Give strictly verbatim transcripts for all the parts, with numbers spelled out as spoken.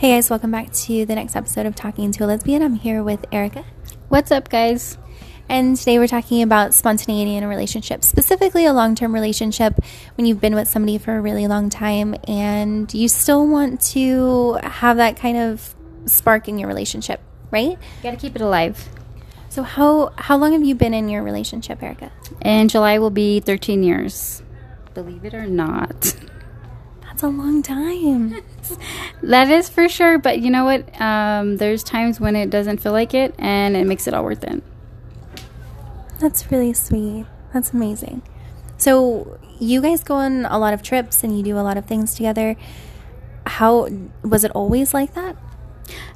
Hey guys, welcome back to the next episode of Talking to a Lesbian. I'm here with Erica. What's up, guys? And today we're talking about spontaneity in a relationship, specifically a long-term relationship when you've been with somebody for a really long time and you still want to have that kind of spark in your relationship, right? You gotta keep it alive. So how how long have you been in your relationship, Erica? In July will be thirteen years. Believe it or not. A long time. That is for sure, but you know what, um there's times when it doesn't feel like it and it makes it all worth it. That's really sweet. That's amazing. So you guys go on a lot of trips and you do a lot of things together. How was it always like that?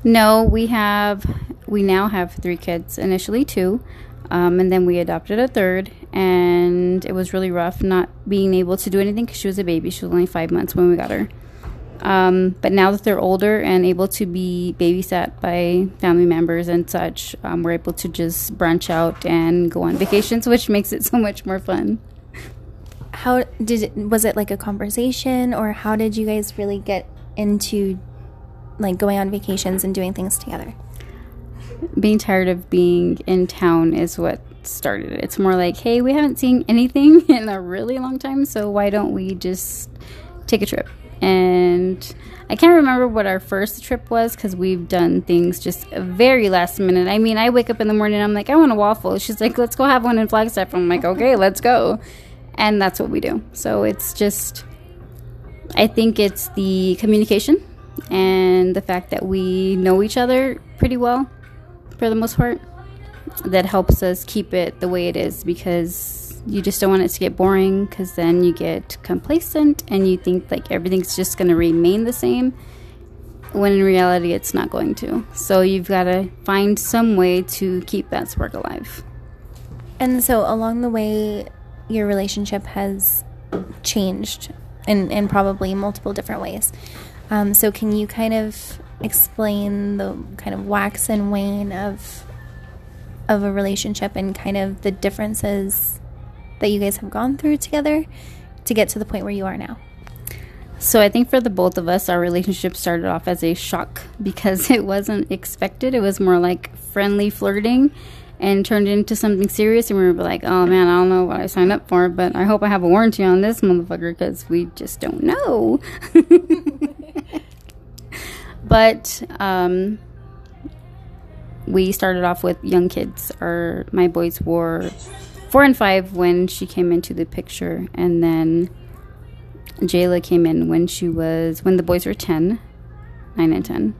No, we have we now have three kids, initially two, um, and then we adopted a third, and it was really rough not being able to do anything because she was a baby. She was only five months when we got her. Um, but now that they're older and able to be babysat by family members and such, um, we're able to just branch out and go on vacations, which makes it so much more fun. How did it, was it like a conversation, or how did you guys really get into like going on vacations and doing things together? Being tired of being in town is what started it. It's more like, hey, we haven't seen anything in a really long time, so why don't we just take a trip? And I can't remember what our first trip was because we've done things just very last minute. I mean, I wake up in the morning and I'm like, I want a waffle. She's like, let's go have one in Flagstaff. I'm like, okay, let's go. And that's what we do. So it's just, I think it's the communication and the fact that we know each other pretty well for the most part that helps us keep it the way it is, because you just don't want it to get boring, because then you get complacent and you think like everything's just going to remain the same when in reality it's not going to. So you've got to find some way to keep that spark alive. And so along the way your relationship has changed in, in probably multiple different ways. Um, so can you kind of explain the kind of wax and wane of of a relationship and kind of the differences that you guys have gone through together to get to the point where you are now? So I think for the both of us, our relationship started off as a shock because it wasn't expected. It was more like friendly flirting and turned into something serious, and we were like, oh man, I don't know what I signed up for, but I hope I have a warranty on this motherfucker because we just don't know. But um, we started off with young kids. Our, my boys were four and five when she came into the picture, and then Jayla came in when she was when the boys were ten, nine and ten.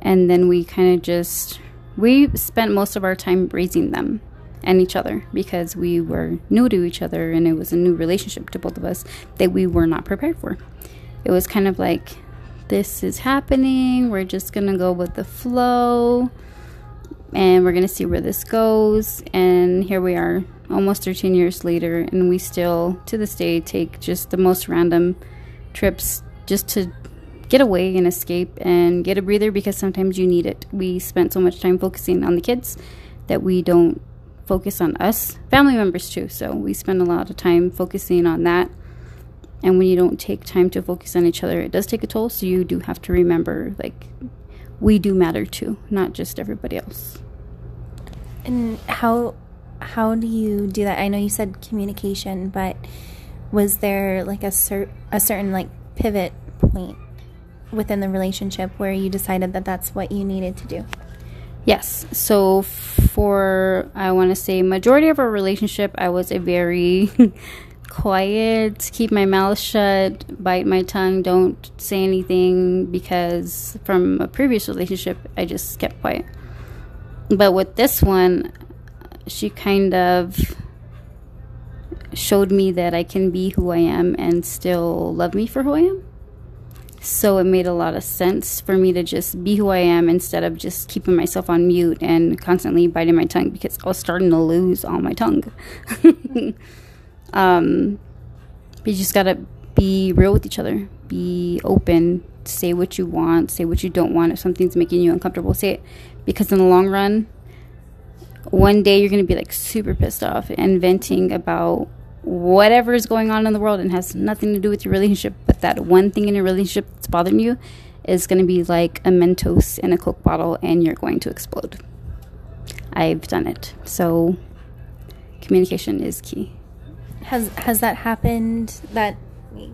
And then we kind of just we spent most of our time raising them and each other because we were new to each other, and it was a new relationship to both of us that we were not prepared for. It was kind of like, this is happening, we're just gonna go with the flow and we're gonna see where this goes. And here we are almost thirteen years later, and we still to this day take just the most random trips just to get away and escape and get a breather, because sometimes you need it. We spent so much time focusing on the kids that we don't focus on us, family members too, so we spend a lot of time focusing on that. And when you don't take time to focus on each other, it does take a toll. So you do have to remember, like, we do matter too, not just everybody else. And how how do you do that? I know you said communication, but was there like a cer- a certain like pivot point within the relationship where you decided that that's what you needed to do? Yes. So for, I want to say, majority of our relationship, I was a very... quiet, keep my mouth shut, bite my tongue, don't say anything, because from a previous relationship I just kept quiet. But with this one, she kind of showed me that I can be who I am and still love me for who I am. So it made a lot of sense for me to just be who I am instead of just keeping myself on mute and constantly biting my tongue, because I was starting to lose all my tongue. Um, you just gotta be real with each other, be open, say what you want, say what you don't want. If something's making you uncomfortable, say it, because in the long run, one day you're gonna be like super pissed off and venting about whatever is going on in the world and has nothing to do with your relationship, but that one thing in your relationship that's bothering you is going to be like a Mentos in a Coke bottle, and you're going to explode. I've done it. So communication is key. Has has that happened, that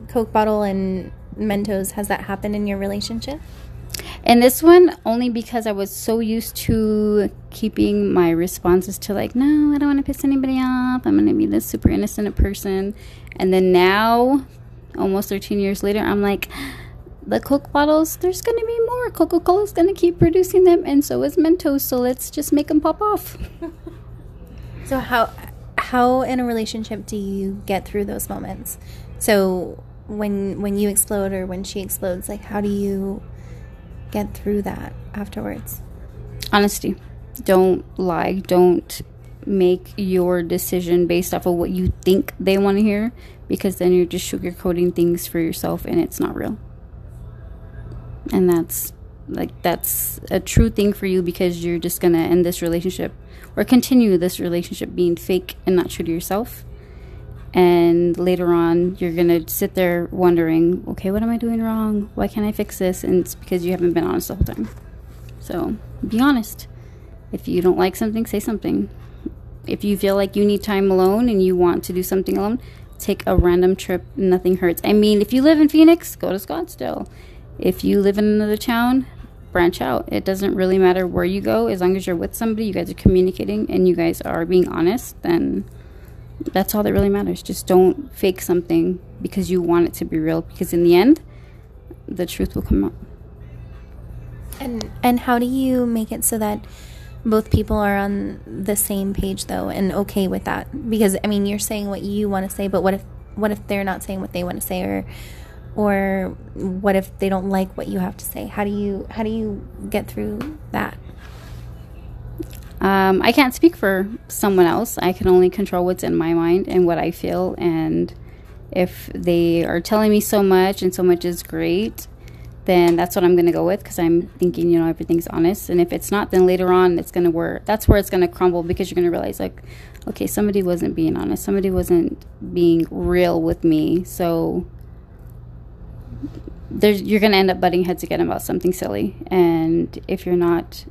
Coke bottle and Mentos, has that happened in your relationship? And this one, only because I was so used to keeping my responses to like, no, I don't want to piss anybody off. I'm going to be this super innocent person. And then now, almost thirteen years later, I'm like, the Coke bottles, there's going to be more. Coca-Cola's going to keep producing them, and so is Mentos. So let's just make them pop off. So how, how in a relationship do you get through those moments? So when when you explode or when she explodes, like, how do you get through that afterwards? Honesty. Don't lie. Don't make your decision based off of what you think they want to hear, because then you're just sugarcoating things for yourself and it's not real. And that's like that's a true thing for you, because you're just gonna end this relationship or continue this relationship being fake and not true to yourself. And later on, you're going to sit there wondering, okay, what am I doing wrong? Why can't I fix this? And it's because you haven't been honest the whole time. So be honest. If you don't like something, say something. If you feel like you need time alone and you want to do something alone, take a random trip. Nothing hurts. I mean, if you live in Phoenix, go to Scottsdale. If you live in another town, branch out. It doesn't really matter where you go. As long as you're with somebody, you guys are communicating, and you guys are being honest, then that's all that really matters. Just don't fake something because you want it to be real, because in the end, the truth will come out. And and how do you make it so that both people are on the same page, though, and okay with that? Because, I mean, you're saying what you want to say, but what if what if they're not saying what they want to say, or or what if they don't like what you have to say? How do you how do you get through that? Um, I can't speak for someone else. I can only control what's in my mind and what I feel. And if they are telling me so much and so much is great, then that's what I'm going to go with, because I'm thinking, you know, everything's honest. And if it's not, then later on, it's going to work. That's where it's going to crumble, because you're going to realize, like, okay, somebody wasn't being honest. Somebody wasn't being real with me. So there's, you're going to end up butting heads again about something silly. And if you're not...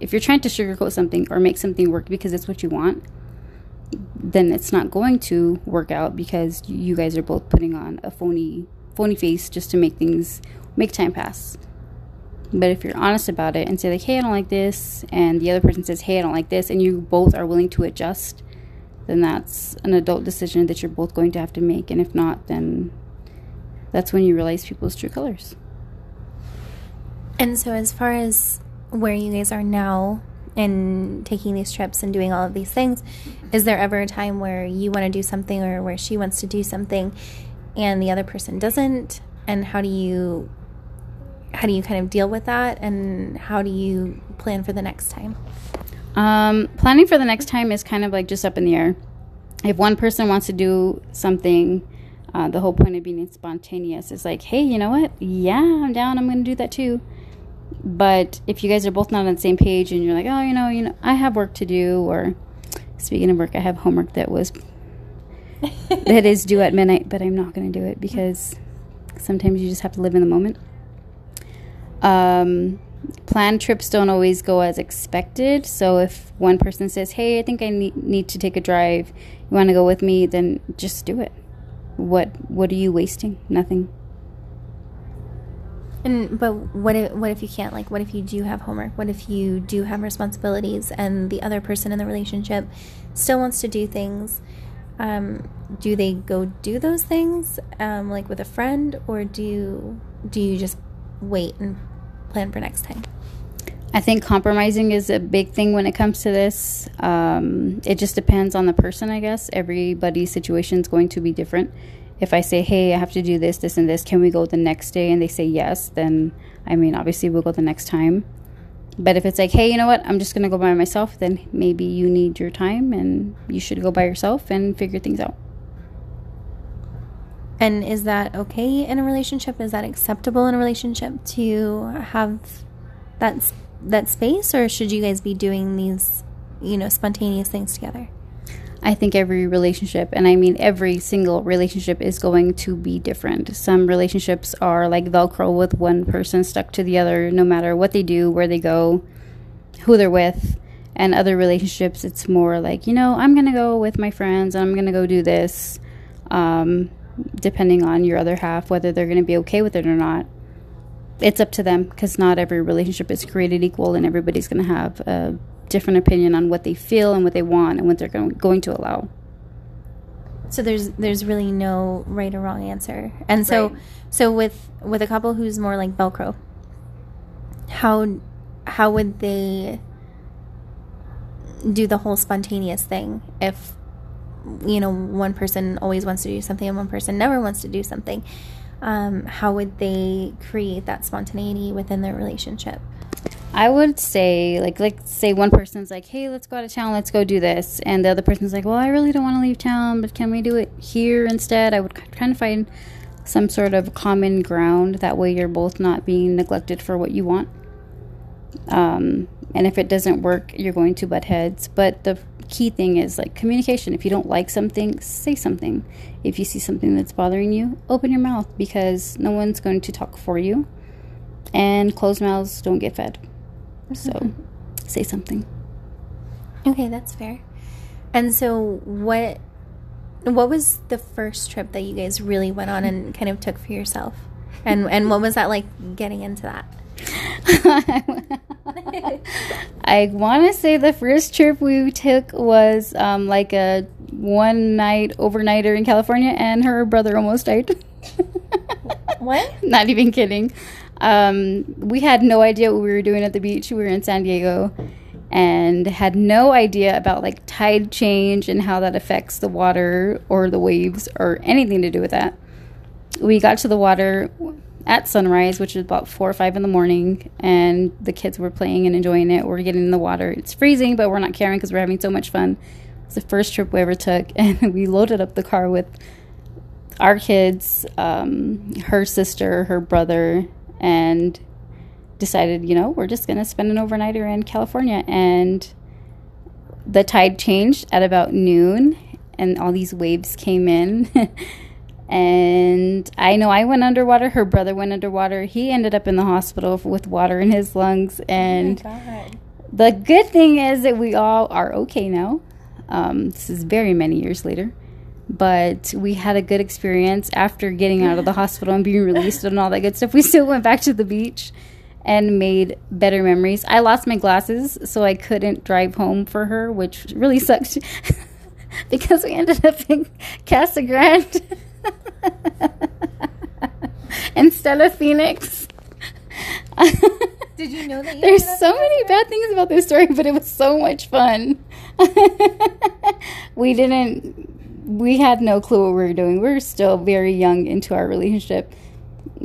If you're trying to sugarcoat something or make something work because it's what you want, then it's not going to work out, because you guys are both putting on a phony phony face just to make things, make time pass. But if you're honest about it and say, like, hey, I don't like this, and the other person says, hey, I don't like this, and you both are willing to adjust, then that's an adult decision that you're both going to have to make. And if not, then that's when you realize people's true colors. And so as far as where you guys are now and taking these trips and doing all of these things, is there ever a time where you want to do something or where she wants to do something and the other person doesn't? And how do you how do you kind of deal with that, and how do you plan for the next time? Um, planning for the next time is kind of like just up in the air. If one person wants to do something, uh, the whole point of being spontaneous is like, hey, you know what? Yeah, I'm down. I'm going to do that too. But if you guys are both not on the same page and you're like, oh, you know, you know, I have work to do, or speaking of work, I have homework that was that is due at midnight, but I'm not going to do it, because sometimes you just have to live in the moment. Um, planned trips don't always go as expected. So if one person says, hey, I think I need, need to take a drive, you want to go with me, then just do it. What What are you wasting? Nothing. And but what if what if you can't, like, what if you do have homework, what if you do have responsibilities, and the other person in the relationship still wants to do things? Um, do they go do those things, um, like with a friend, or do do you just wait and plan for next time? I think compromising is a big thing when it comes to this. Um, it just depends on the person, I guess. Everybody's situation is going to be different. If I say, hey, I have to do this, this, and this, can we go the next day? And they say yes, then, I mean, obviously we'll go the next time. But if it's like, hey, you know what, I'm just going to go by myself, then maybe you need your time and you should go by yourself and figure things out. And is that okay in a relationship? Is that acceptable in a relationship to have that, that space? Or should you guys be doing these, you know, spontaneous things together? I think every relationship, and I mean every single relationship, is going to be different. Some relationships are like Velcro, with one person stuck to the other, no matter what they do, where they go, who they're with. And other relationships, it's more like, you know, I'm going to go with my friends, and I'm going to go do this, um, depending on your other half, whether they're going to be okay with it or not. It's up to them, because not every relationship is created equal, and everybody's going to have a different opinion on what they feel and what they want and what they're going to allow. So there's there's really no right or wrong answer. And so right. so with with a couple who's more like Velcro, how how would they do the whole spontaneous thing if, you know, one person always wants to do something and one person never wants to do something? Um, how would they create that spontaneity within their relationship? I would say, like, like say one person's like, hey, let's go out of town, let's go do this. And the other person's like, well, I really don't want to leave town, but can we do it here instead? I would try to find some sort of common ground. That way you're both not being neglected for what you want. Um, and if it doesn't work, you're going to butt heads. But the key thing is, like, communication. If you don't like something, say something. If you see something that's bothering you, open your mouth, because no one's going to talk for you. And closed mouths don't get fed. So, mm-hmm. say something. Okay, that's fair. And so, what what was the first trip that you guys really went on and kind of took for yourself? And and what was that like, getting into that? I want to say the first trip we took was um, like a one night overnighter in California, and her brother almost died. What? Not even kidding. Um, we had no idea what we were doing at the beach. We were in San Diego and had no idea about, like, tide change and how that affects the water or the waves or anything to do with that. We got to the water at sunrise, which is about four or five in the morning, and the kids were playing and enjoying it. We're getting in the water. It's freezing, but we're not caring because we're having so much fun. It's the first trip we ever took, and we loaded up the car with our kids, um, her sister, her brother, and decided, you know, we're just going to spend an overnighter in California. And the tide changed at about noon, and all these waves came in. And I know I went underwater. Her brother went underwater. He ended up in the hospital with water in his lungs. And oh my God. The good thing is that we all are okay now. Um, this is very many years later. But we had a good experience after getting out of the hospital and being released and all that good stuff. We still went back to the beach and made better memories. I lost my glasses, so I couldn't drive home for her, which really sucked because we ended up in Casa Grande instead of Phoenix. Did you know that? You There's so many bad things about this story, but it was so much fun. We didn't... We had no clue what we were doing. We were still very young into our relationship.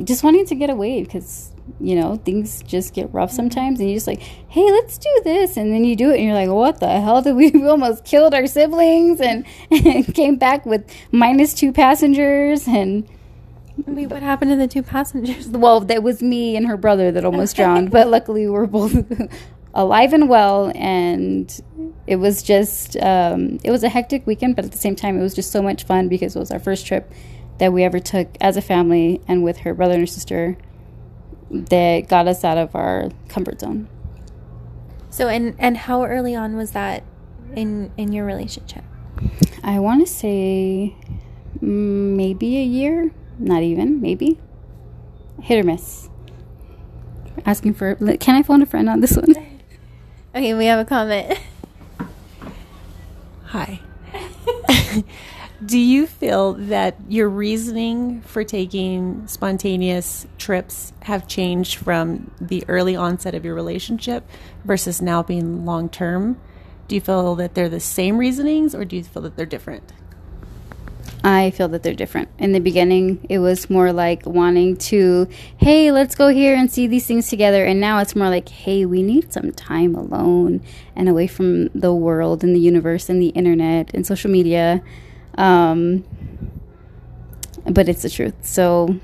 Just wanting to get away because, you know, things just get rough sometimes. And you're just like, hey, let's do this. And then you do it and you're like, what the hell did we do? We almost killed our siblings and, and came back with minus two passengers. And wait, what happened to the two passengers? Well, that was me and her brother that almost drowned. But luckily we were both alive and well, and it was just um it was a hectic weekend, but at the same time it was just so much fun because it was our first trip that we ever took as a family and with her brother and her sister that got us out of our comfort zone. So and and how early on was that in in your relationship? I want to say maybe a year, not even, maybe. Hit or miss. Asking for, can I phone a friend on this one? Okay, we have a comment. Hi. Do you feel that your reasoning for taking spontaneous trips have changed from the early onset of your relationship versus now being long-term? Do you feel that they're the same reasonings, or do you feel that they're different? I feel that they're different. In the beginning, it was more like wanting to, hey, let's go here and see these things together. And now it's more like, hey, we need some time alone and away from the world and the universe and the internet and social media. Um, but it's the truth. So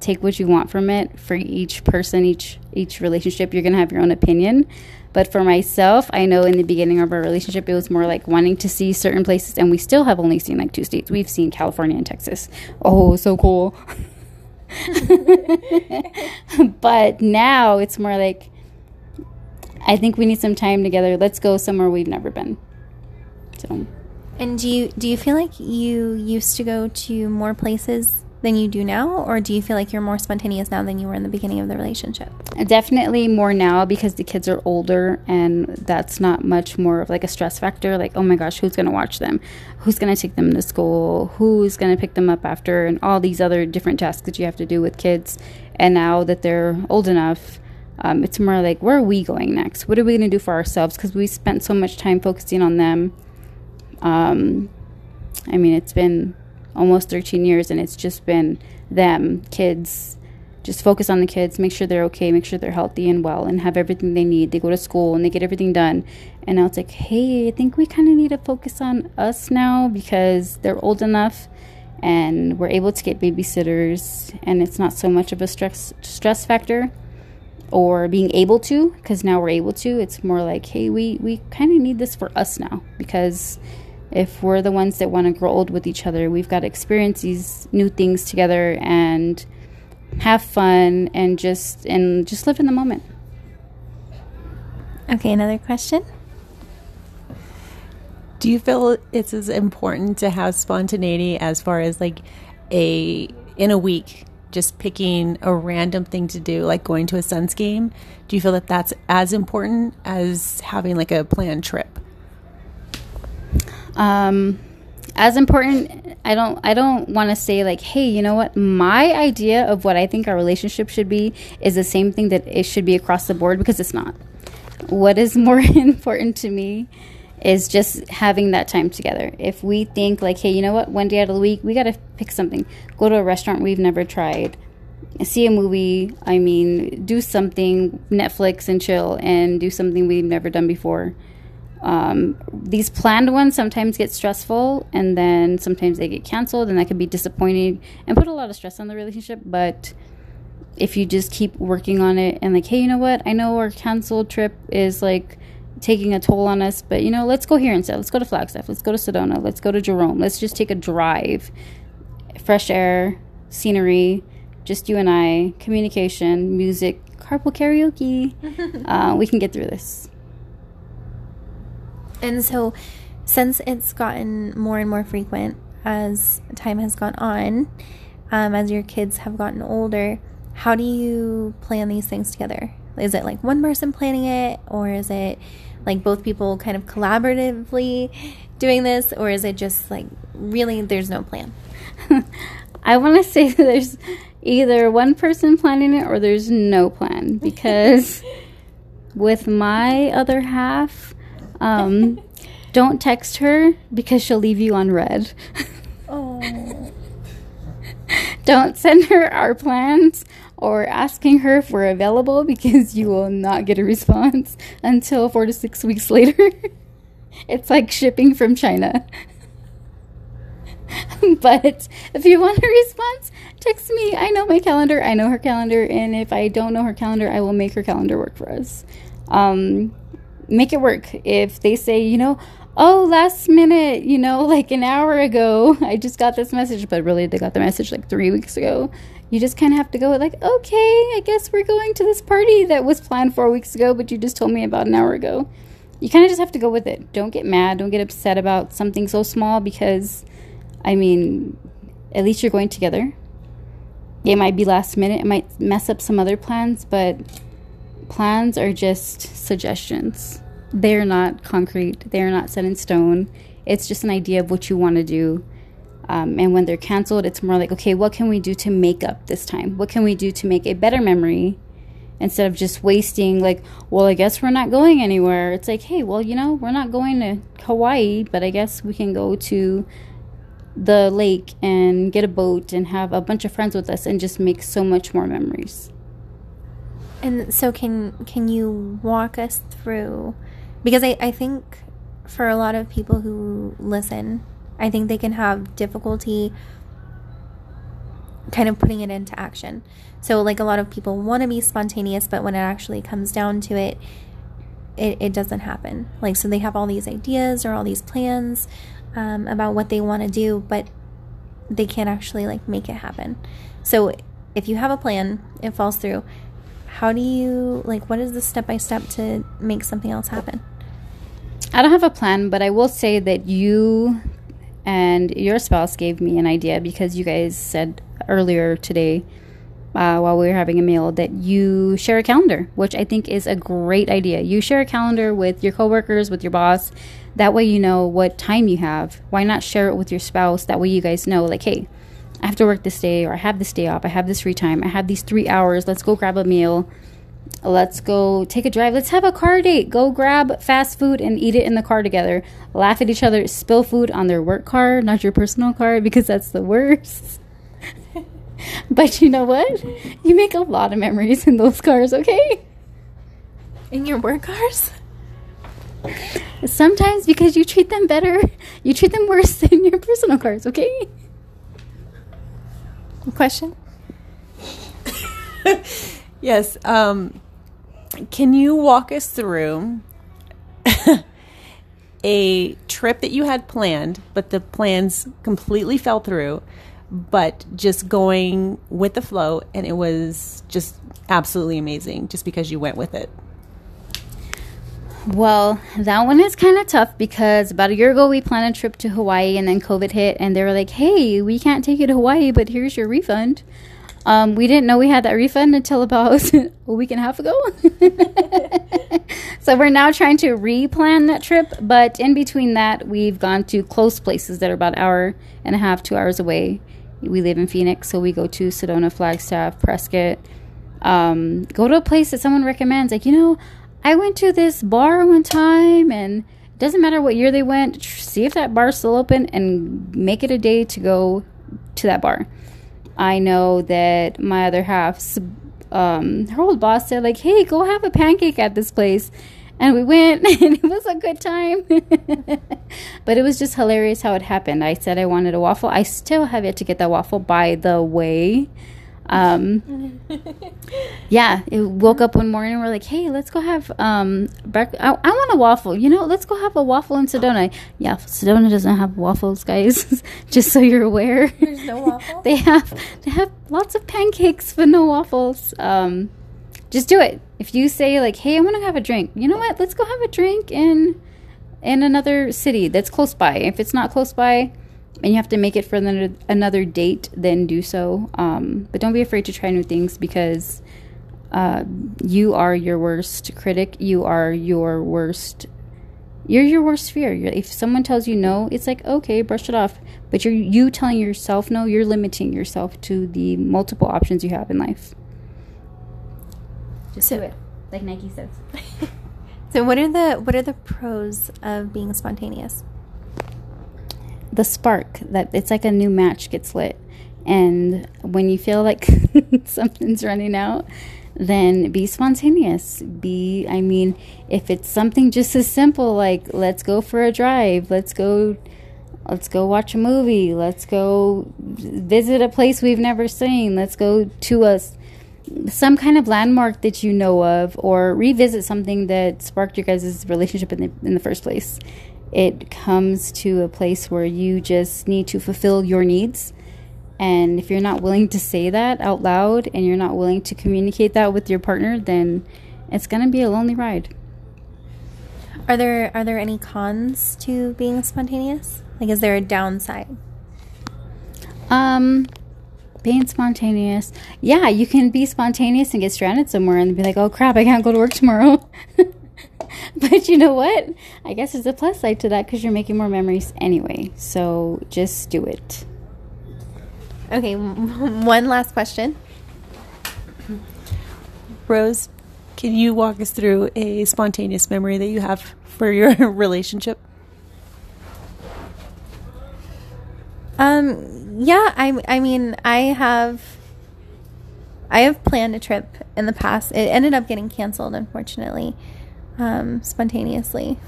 take what you want from it. For each person, each each relationship, you're going to have your own opinion. But for myself, I know in the beginning of our relationship, it was more like wanting to see certain places. And we still have only seen like two states. We've seen California and Texas. Oh, so cool. But now it's more like, I think we need some time together. Let's go somewhere we've never been. So. And do you do you feel like you used to go to more places than you do now, or do you feel like you're more spontaneous now than you were in the beginning of the relationship? Definitely more now, because the kids are older and that's not much more of like a stress factor, like, oh my gosh, who's going to watch them, who's going to take them to school, who's going to pick them up after, and all these other different tasks that you have to do with kids. And now that they're old enough, um, it's more like, where are we going next? What are we going to do for ourselves? Because we spent so much time focusing on them. um I mean, it's been almost thirteen years, and it's just been them, kids, just focus on the kids, make sure they're okay, make sure they're healthy and well, and have everything they need. They go to school and they get everything done. And now it's like, hey, I think we kind of need to focus on us now, because they're old enough and we're able to get babysitters, and it's not so much of a stress stress factor, or being able to, because now we're able to. It's more like, hey, we we kind of need this for us now, because if we're the ones that want to grow old with each other, we've got to experience these new things together and have fun and just and just live in the moment. Okay, another question. Do you feel it's as important to have spontaneity as far as like a in a week, just picking a random thing to do, like going to a Suns game? Do you feel that that's as important as having like a planned trip? Um, as important, I don't, I don't want to say like, hey, you know what, my idea of what I think our relationship should be is the same thing that it should be across the board, because it's not. What is more important to me is just having that time together. If we think like, hey, you know what, one day out of the week, we got to pick something, go to a restaurant we've never tried, see a movie. I mean, do something, Netflix and chill, and do something we've never done before. Um, these planned ones sometimes get stressful, and then sometimes they get canceled, and that can be disappointing and put a lot of stress on the relationship. But if you just keep working on it and like, hey, you know what, I know our canceled trip is like taking a toll on us, but you know, let's go here instead. Let's go to Flagstaff. Let's go to Sedona. Let's go to Jerome. Let's just take a drive. Fresh air, scenery, just you and I, communication, music, carpool karaoke. uh, we can get through this. And so since it's gotten more and more frequent as time has gone on, um, as your kids have gotten older, how do you plan these things together? Is it like one person planning it, or is it like both people kind of collaboratively doing this, or is it just like really there's no plan? I want to say there's either one person planning it or there's no plan, because with my other half, Um, don't text her because she'll leave you on red. Oh. Don't send her our plans or asking her if we're available, because you will not get a response until four to six weeks later. It's like shipping from China. But if you want a response, text me. I know my calendar. I know her calendar. And if I don't know her calendar, I will make her calendar work for us. Um... Make it work. If they say, you know, oh, last minute, you know, like an hour ago, I just got this message, but really they got the message like three weeks ago. You just kind of have to go like, okay, I guess we're going to this party that was planned four weeks ago, but you just told me about an hour ago. You kind of just have to go with it. Don't get mad. Don't get upset about something so small, because, I mean, at least you're going together. It might be last minute. It might mess up some other plans, but plans are just suggestions. They're not concrete. They're not set in stone. It's just an idea of what you want to do. Um, and when they're canceled, it's more like, okay, what can we do to make up this time? What can we do to make a better memory instead of just wasting like, well, I guess we're not going anywhere. It's like, hey, well, you know, we're not going to Hawaii, but I guess we can go to the lake and get a boat and have a bunch of friends with us and just make so much more memories. And so can can you walk us through, because I, I think for a lot of people who listen, I think they can have difficulty kind of putting it into action. So like a lot of people want to be spontaneous, but when it actually comes down to it, it, it doesn't happen. Like, so they have all these ideas or all these plans um, about what they want to do, but they can't actually like make it happen. So if you have a plan, it falls through. How do you, like, what is the step-by-step to make something else happen? I don't have a plan, but I will say that you and your spouse gave me an idea, because you guys said earlier today uh, while we were having a meal that you share a calendar, which I think is a great idea. You share a calendar with your coworkers, with your boss. That way you know what time you have. Why not share it with your spouse? That way you guys know, like, hey, I have to work this day, or I have this day off, I have this free time, I have these three hours, let's go grab a meal, let's go take a drive, let's have a car date, go grab fast food and eat it in the car together, laugh at each other, spill food on their work car, not your personal car, because that's the worst. But you know what? You make a lot of memories in those cars, okay? In your work cars? Sometimes, because you treat them better, you treat them worse than your personal cars, okay? Question? Yes. Um, can you walk us through a trip that you had planned, but the plans completely fell through, but just going with the flow, and it was just absolutely amazing just because you went with it? Well, that one is kind of tough, because about a year ago we planned a trip to Hawaii, and then COVID hit, and they were like, hey, we can't take you to Hawaii, but here's your refund. Um, we didn't know we had that refund until about a week and a half ago. So we're now trying to replan that trip. But in between that, we've gone to close places that are about an hour and a half, two hours away. We live in Phoenix, so we go to Sedona, Flagstaff, Prescott. Um, go to a place that someone recommends, like, you know, I went to this bar one time, and it doesn't matter what year they went, see if that bar's still open and make it a day to go to that bar. I know that my other half's, um, her old boss said, like, hey, go have a pancake at this place. And we went, and it was a good time. But it was just hilarious how it happened. I said I wanted a waffle. I still have yet to get that waffle, by the way. Um, yeah, it woke up one morning and we're like, hey, let's go have, um, breakfast. I, I want a waffle, you know, let's go have a waffle in Sedona. Yeah. Sedona doesn't have waffles, guys, just so you're aware. There's no waffle. they have, they have lots of pancakes, but no waffles. Um, just do it. If you say like, hey, I want to have a drink, you know what, let's go have a drink in, in another city that's close by. If it's not close by, and you have to make it for another, another date, then do so. Um, but don't be afraid to try new things, because uh, you are your worst critic. You are your worst. You're your worst fear. You're, if someone tells you no, it's like, okay, brush it off. But you're you telling yourself no, you're limiting yourself to the multiple options you have in life. Just so, do it, like Nike says. So what are the what are the pros of being spontaneous? The spark, that it's like a new match gets lit, and when you feel like something's running out, then be spontaneous. Be, I mean, if it's something just as simple like let's go for a drive, let's go let's go watch a movie, let's go visit a place we've never seen, let's go to a some kind of landmark that you know of, or revisit something that sparked your guys' relationship in the, in the first place. It comes to a place where you just need to fulfill your needs. And if you're not willing to say that out loud, and you're not willing to communicate that with your partner, then it's going to be a lonely ride. Are there are there any cons to being spontaneous? Like, is there a downside? Um, being spontaneous. Yeah, you can be spontaneous and get stranded somewhere and be like, oh, crap, I can't go to work tomorrow. But you know what? I guess there's a plus side to that, because you're making more memories anyway. So just do it. Okay, m- one last question. Rose, can you walk us through a spontaneous memory that you have for your relationship? Um. Yeah, I, I mean, I have... I have planned a trip in the past. It ended up getting canceled, unfortunately. Um, spontaneously,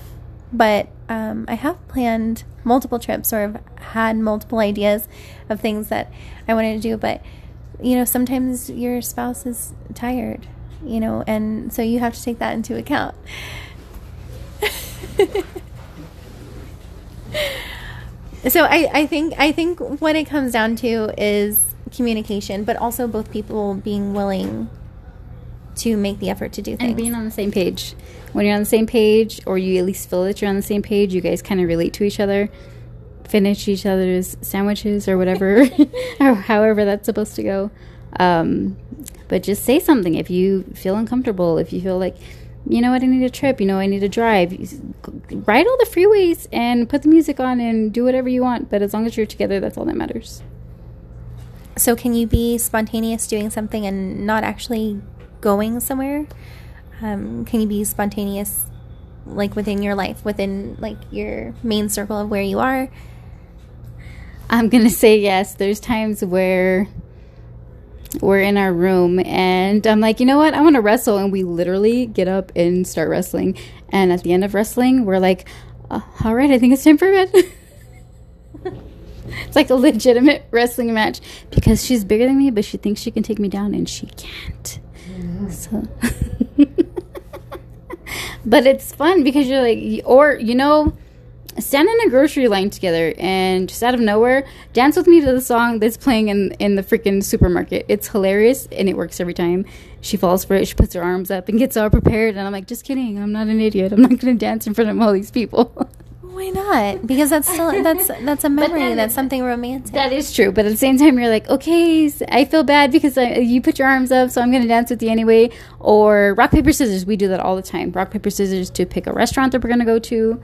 but um, I have planned multiple trips, or have had multiple ideas of things that I wanted to do, but you know, sometimes your spouse is tired, you know, and so you have to take that into account. So I, I think I think what it comes down to is communication, but also both people being willing to make the effort to do things. And being on the same page. When you're on the same page, or you at least feel that you're on the same page, you guys kind of relate to each other, finish each other's sandwiches or whatever, or however that's supposed to go. Um, but just say something if you feel uncomfortable, if you feel like, you know what, I need a trip, you know, I need a drive. Ride all the freeways and put the music on and do whatever you want. But as long as you're together, that's all that matters. So can you be spontaneous doing something and not actually going somewhere? Um, can you be spontaneous, like, within your life, within, like, your main circle of where you are? I'm going to say yes. There's times where we're in our room and I'm like, you know what? I want to wrestle. And we literally get up and start wrestling. And at the end of wrestling, we're like, oh, all right, I think it's time for bed. It's like a legitimate wrestling match because she's bigger than me, but she thinks she can take me down and she can't. Mm-hmm. So... But it's fun because you're like, or, you know, stand in a grocery line together and just out of nowhere, dance with me to the song that's playing in, in the freaking supermarket. It's hilarious and it works every time. She falls for it. She puts her arms up and gets all prepared. And I'm like, just kidding. I'm not an idiot. I'm not going to dance in front of all these people. Why not? Because that's still, that's that's a memory. That, that's something romantic. That is true. But at the same time, you're like, okay, I feel bad because I, you put your arms up, so I'm going to dance with you anyway. Or rock, paper, scissors. We do that all the time. Rock, paper, scissors to pick a restaurant that we're going to go to.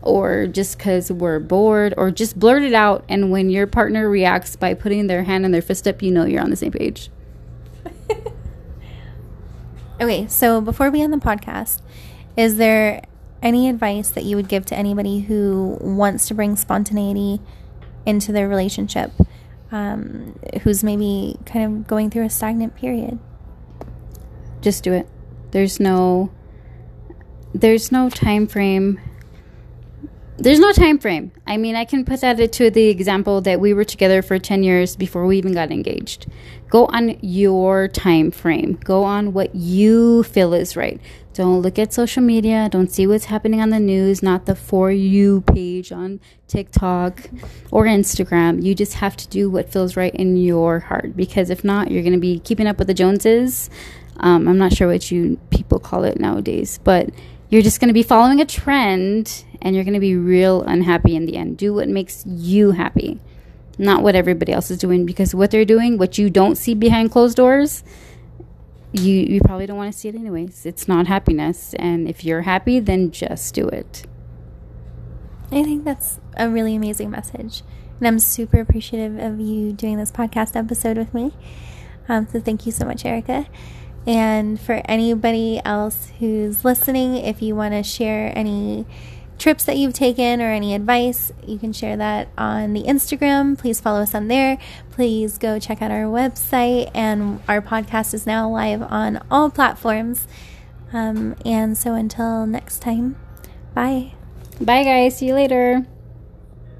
Or just because we're bored. Or just blurt it out. And when your partner reacts by putting their hand and their fist up, you know you're on the same page. Okay, so before we end the podcast, is there... any advice that you would give to anybody who wants to bring spontaneity into their relationship, um, who's maybe kind of going through a stagnant period? Just do it. There's no, there's no time frame. There's no time frame. I mean, I can put that to the example that we were together for ten years before we even got engaged. Go on your time frame. Go on what you feel is right. Don't look at social media. Don't see what's happening on the news, not the For You page on TikTok or Instagram. You just have to do what feels right in your heart, because if not, you're going to be keeping up with the Joneses. Um, I'm not sure what you people call it nowadays, but you're just going to be following a trend and you're going to be real unhappy in the end. Do what makes you happy, not what everybody else is doing, because what they're doing, what you don't see behind closed doors, you, you probably don't want to see it anyways. It's not happiness. And if you're happy, then just do it. I think that's a really amazing message. And I'm super appreciative of you doing this podcast episode with me. Um, so thank you so much, Erica. And for anybody else who's listening, if you want to share any trips that you've taken or any advice, you can share that on the Instagram. Please follow us on there. Please go check out our website. And our podcast is now live on all platforms. Um, and so until next time, bye. Bye, guys. See you later.